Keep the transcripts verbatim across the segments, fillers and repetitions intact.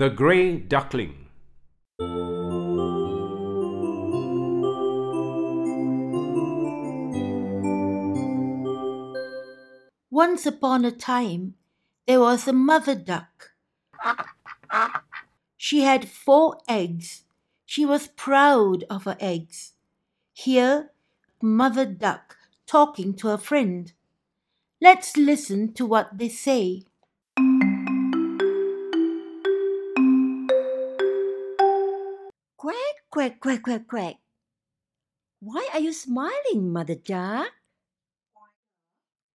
The Grey Duckling. Once upon a time, there was a mother duck. She had four eggs. She was proud of her eggs. Here, mother duck talking to her friend. Let's listen to what they say. Quack, quack, quack, quack, quack. Why are you smiling, mother duck?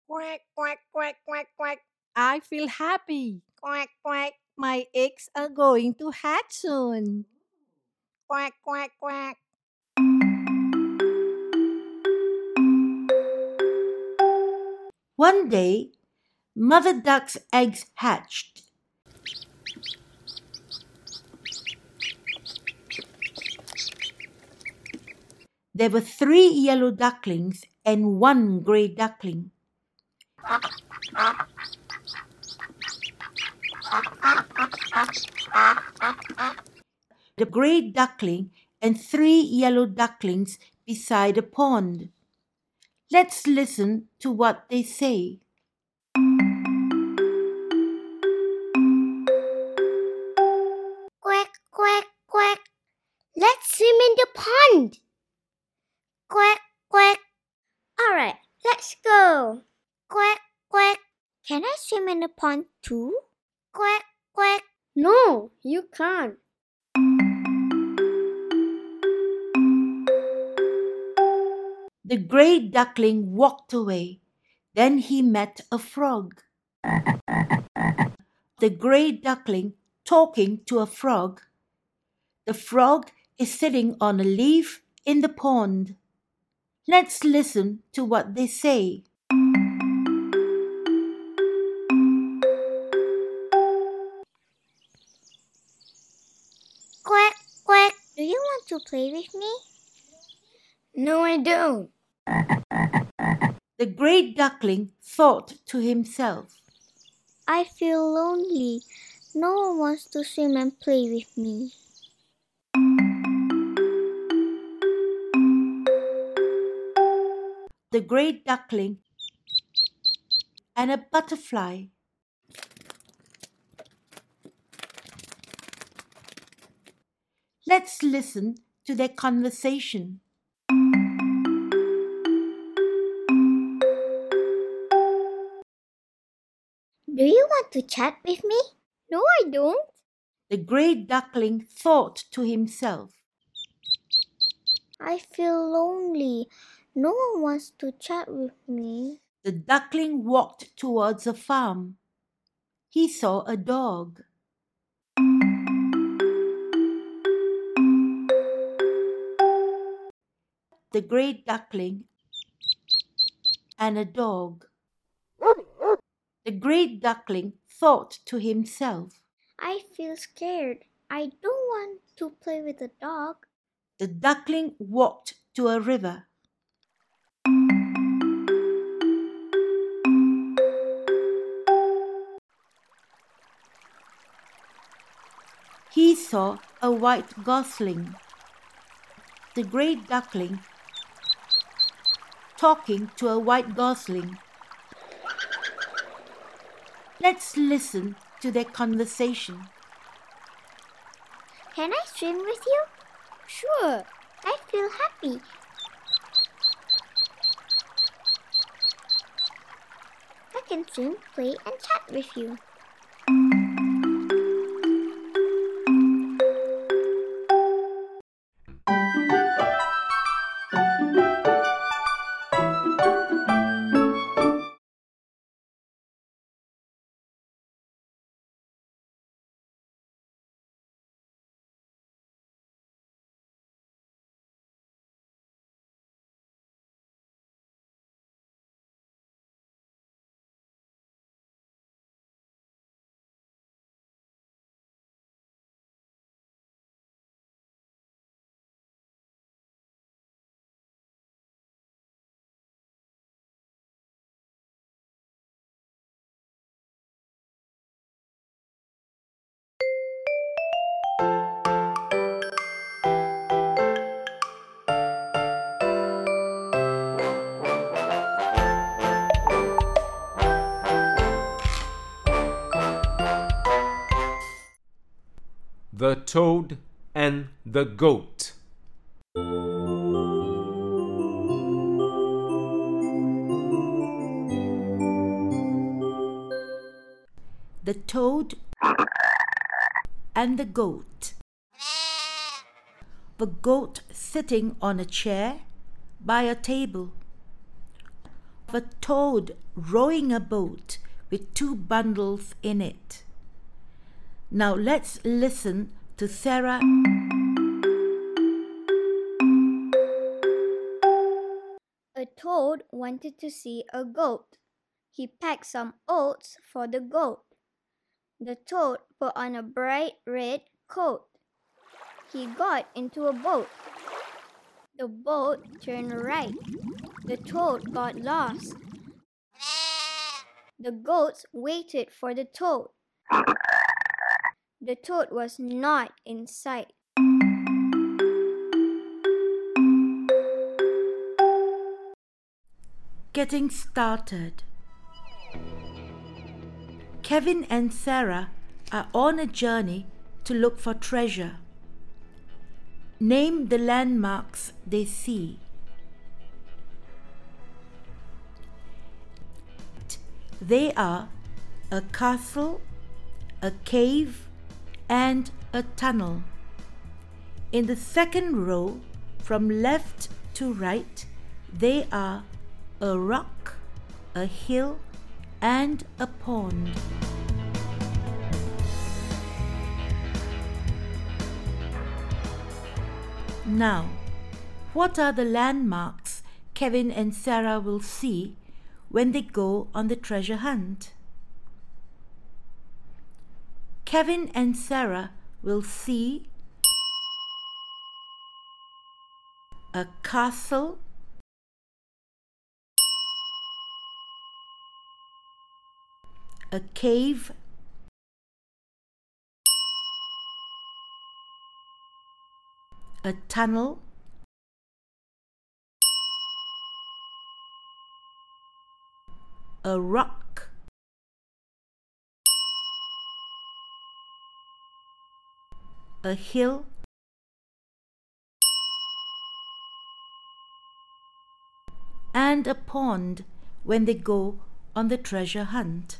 Quack, quack, quack, quack, quack. I feel happy. Quack, quack. My eggs are going to hatch soon. Quack, quack, quack. One day, mother duck's eggs hatched. There were three yellow ducklings and one grey duckling. The grey duckling and three yellow ducklings beside a pond. Let's listen to what they say. Quack, quack, quack. Let's swim in the pond. Quack, quack. All right, let's go. Quack, quack. Can I swim in the pond too? Quack, quack. No, you can't. The grey duckling walked away. Then he met a frog. The grey duckling talking to a frog. The frog is sitting on a leaf in the pond. Let's listen to what they say. Quack, quack. Do you want to play with me? No, I don't. The grey duckling thought to himself, I feel lonely. No one wants to swim and play with me. The grey duckling and a butterfly. Let's listen to their conversation. Do you want to chat with me? No, I don't. The grey duckling thought to himself, I feel lonely. No one wants to chat with me. The duckling walked towards a farm. He saw a dog. The grey duckling and a dog. The grey duckling thought to himself, I feel scared. I don't want to play with the dog. The duckling walked to a river. He saw a white gosling. The grey duckling talking to a white gosling. Let's listen to their conversation. Can I swim with you? Sure. I feel happy. I can swim, play, and chat with you. The Toad and the Goat. The Toad and the Goat. The goat sitting on a chair by a table. The toad rowing a boat with two bundles in it. Now let's listen to Sarah. A toad wanted to see a goat. He packed some oats for the goat. The toad put on a bright red coat. He got into a boat. The boat turned right. The toad got lost. The goats waited for the toad. The toad was not in sight. Getting started. Kevin and Sarah are on a journey to look for treasure. Name the landmarks they see. They are a castle, a cave, and a tunnel. In the second row, from left to right, they are a rock, a hill, and a pond. Now, what are the landmarks Kevin and Sarah will see when they go on the treasure hunt? Kevin and Sarah will see a castle, a cave, a tunnel, a rock, a hill, and a pond when they go on the treasure hunt.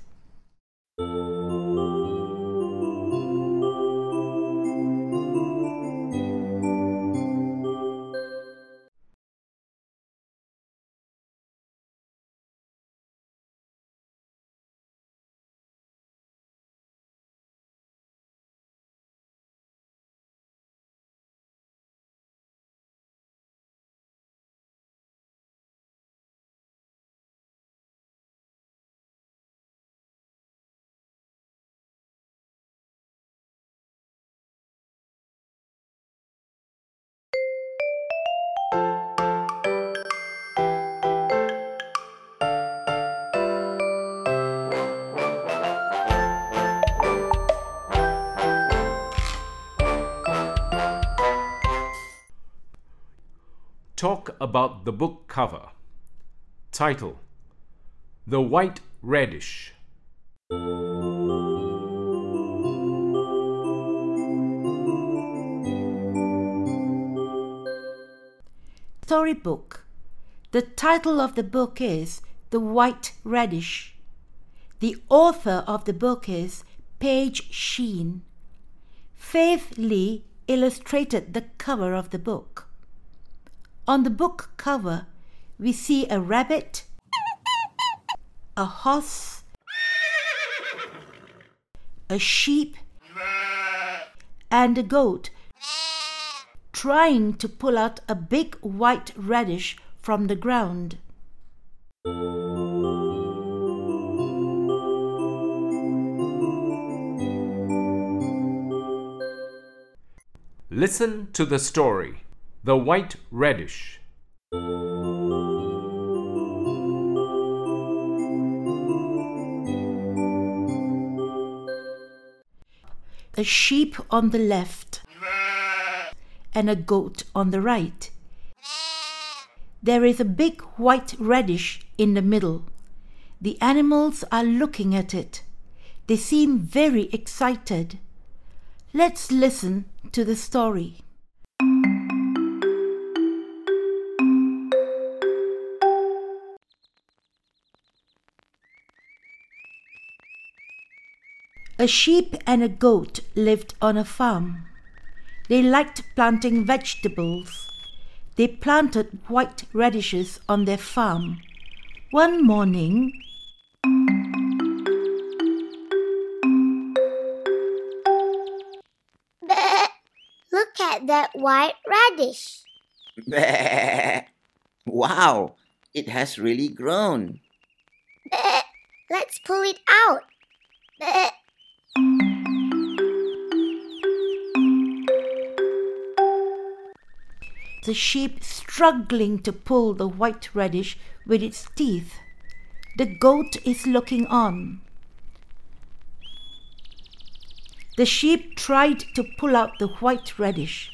Talk about the book cover. Title: The White Radish. Storybook. The title of the book is The White Radish. The author of the book is Paige Sheen. Faith Lee illustrated the cover of the book. On the book cover, we see a rabbit, a horse, a sheep, and a goat trying to pull out a big white radish from the ground. Listen to the story. The White Radish. A sheep on the left and a goat on the right. There is a big white radish in the middle. The animals are looking at it. They seem very excited. Let's listen to the story. A sheep and a goat lived on a farm. They liked planting vegetables. They planted white radishes on their farm. One morning, look at that white radish. Wow, it has really grown. Let's pull it out. The sheep struggling to pull the white radish with its teeth. The goat is looking on. The sheep tried to pull out the white radish.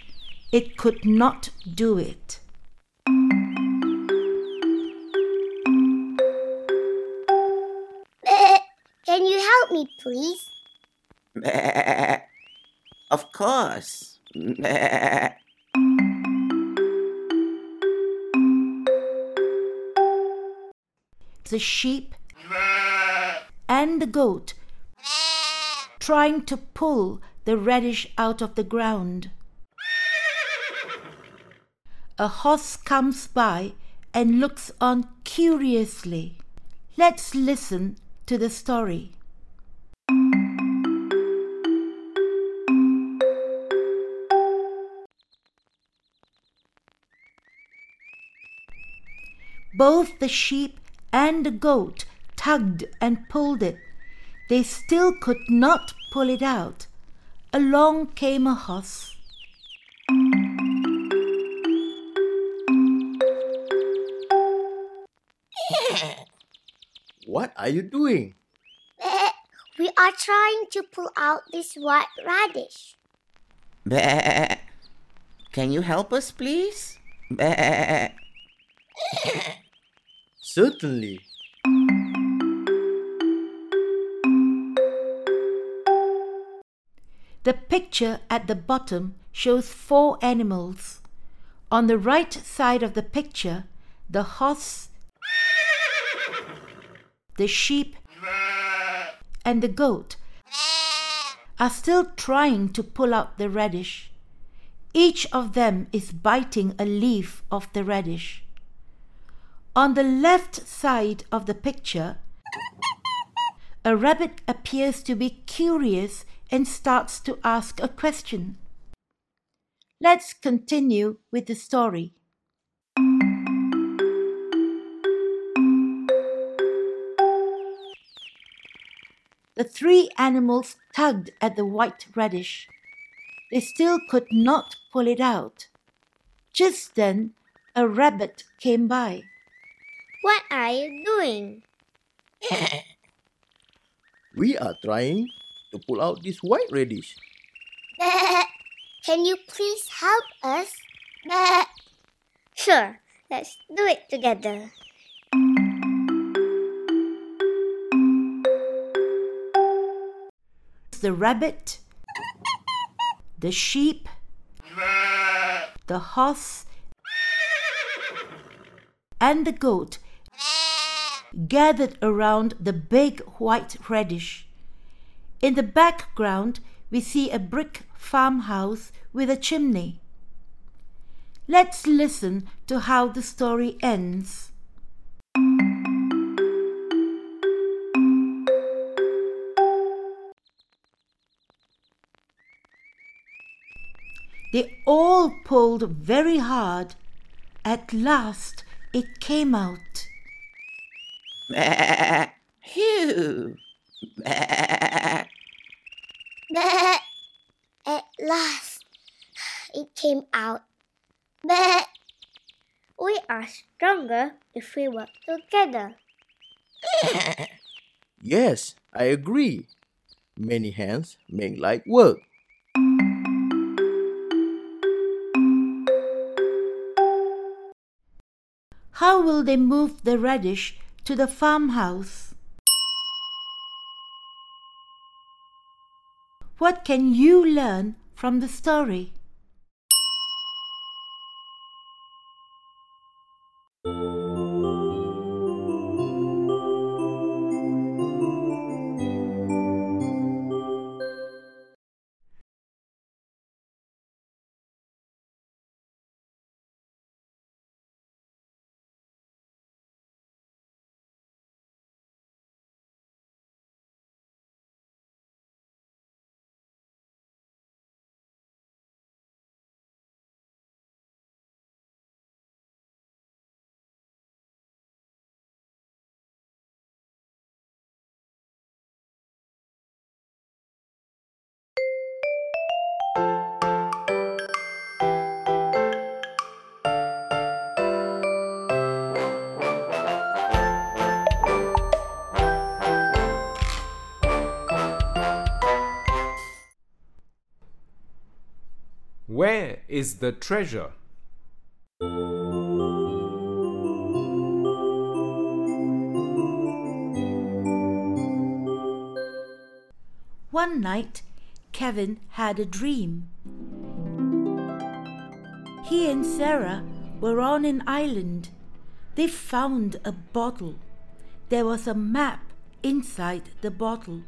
It could not do it. Can you help me, please? Of course. The sheep and the goat trying to pull the radish out of the ground. A horse comes by and looks on curiously. Let's listen to the story. Both the sheep and the goat tugged and pulled it. They still could not pull it out. Along came a horse. What are you doing? We are trying to pull out this white radish. Can you help us, please? Certainly. The picture at the bottom shows four animals. On the right side of the picture, the horse, the sheep, and the goat are still trying to pull out the radish. Each of them is biting a leaf of the radish. On the left side of the picture, a rabbit appears to be curious and starts to ask a question. Let's continue with the story. The three animals tugged at the white radish. They still could not pull it out. Just then, a rabbit came by. What are you doing? We are trying to pull out this white radish. Can you please help us? Sure, let's do it together. The rabbit, the sheep, the horse, and the goat gathered around the big white radish. In the background, we see a brick farmhouse with a chimney. Let's listen to how the story ends. They all pulled very hard. At last, it came out. Phew! At last, it came out. We are stronger if we work together. Yes, I agree. Many hands make light work. How will they move the radish to the farmhouse? What can you learn from the story? Where is the treasure? One night, Kevin had a dream. He and Sarah were on an island. They found a bottle. There was a map inside the bottle.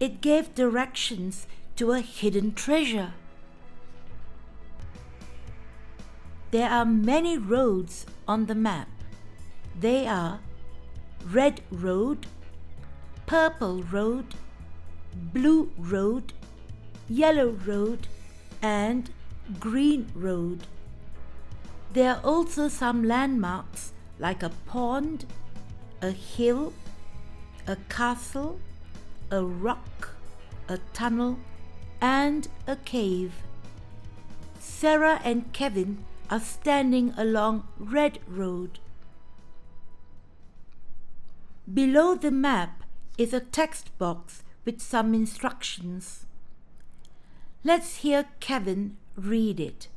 It gave directions to a hidden treasure. There are many roads on the map. They are Red Road, Purple Road, Blue Road, Yellow Road, and Green Road. There are also some landmarks like a pond, a hill, a castle, a rock, a tunnel, and a cave. Sarah and Kevin are standing along Red Road. Below the map is a text box with some instructions. Let's hear Kevin read it.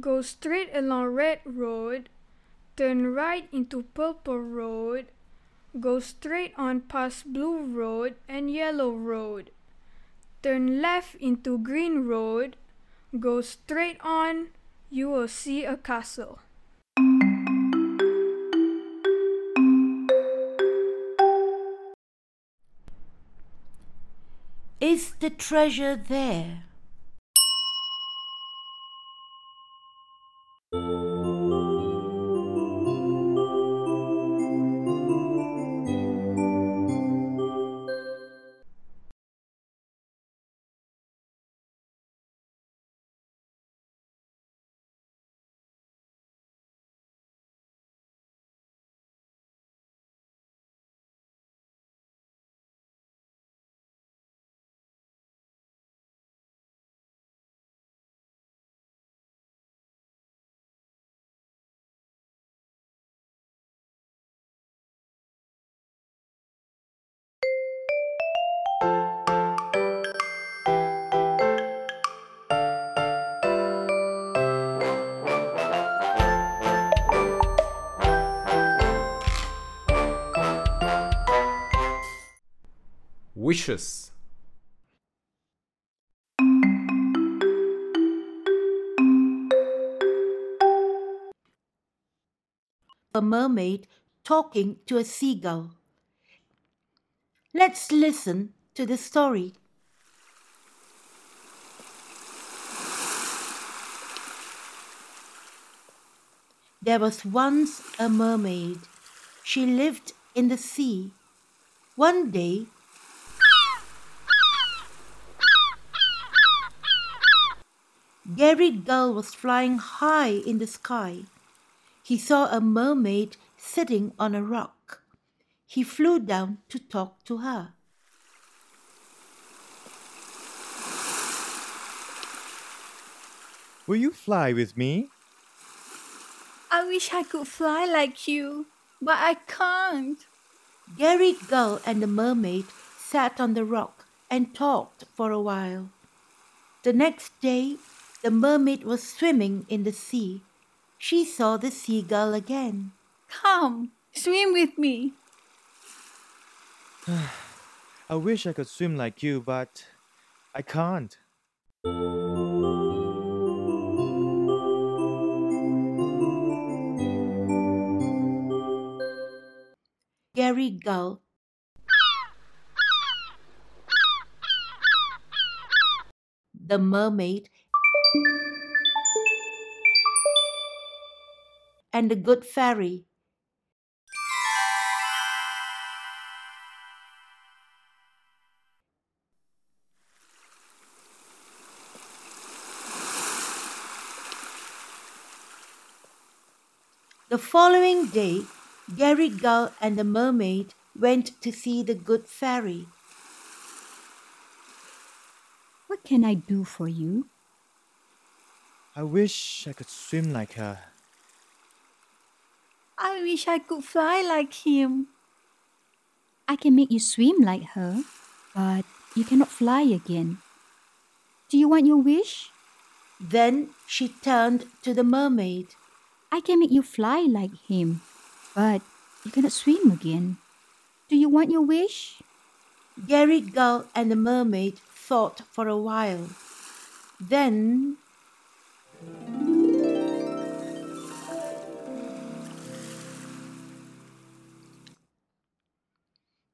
Go straight along Red Road, turn right into Purple Road, go straight on past Blue Road and Yellow Road. Turn left into Green Road. Go straight on. You will see a castle. Is the treasure there? Wishes. A mermaid talking to a seagull. Let's listen to the story. There was once a mermaid. She lived in the sea. One day, Gary Gull was flying high in the sky. He saw a mermaid sitting on a rock. He flew down to talk to her. Will you fly with me? I wish I could fly like you, but I can't. Gary Gull and the mermaid sat on the rock and talked for a while. The next day, the mermaid was swimming in the sea. She saw the seagull again. Come, Swim with me. I wish I could swim like you, but I can't. Gary Gull. The Mermaid and the Good Fairy. The following day, Gary Gull and the mermaid went to see the Good Fairy. What can I do for you? I wish I could swim like her. I wish I could fly like him. I can make you swim like her, but you cannot fly again. Do you want your wish? Then she turned to the mermaid. I can make you fly like him, but you cannot swim again. Do you want your wish? Gary Gull and the mermaid thought for a while. Then...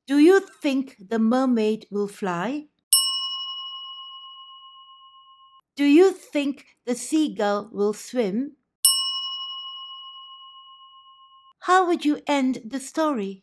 Do you think the mermaid will fly? Do you think the seagull will swim? How would you end the story?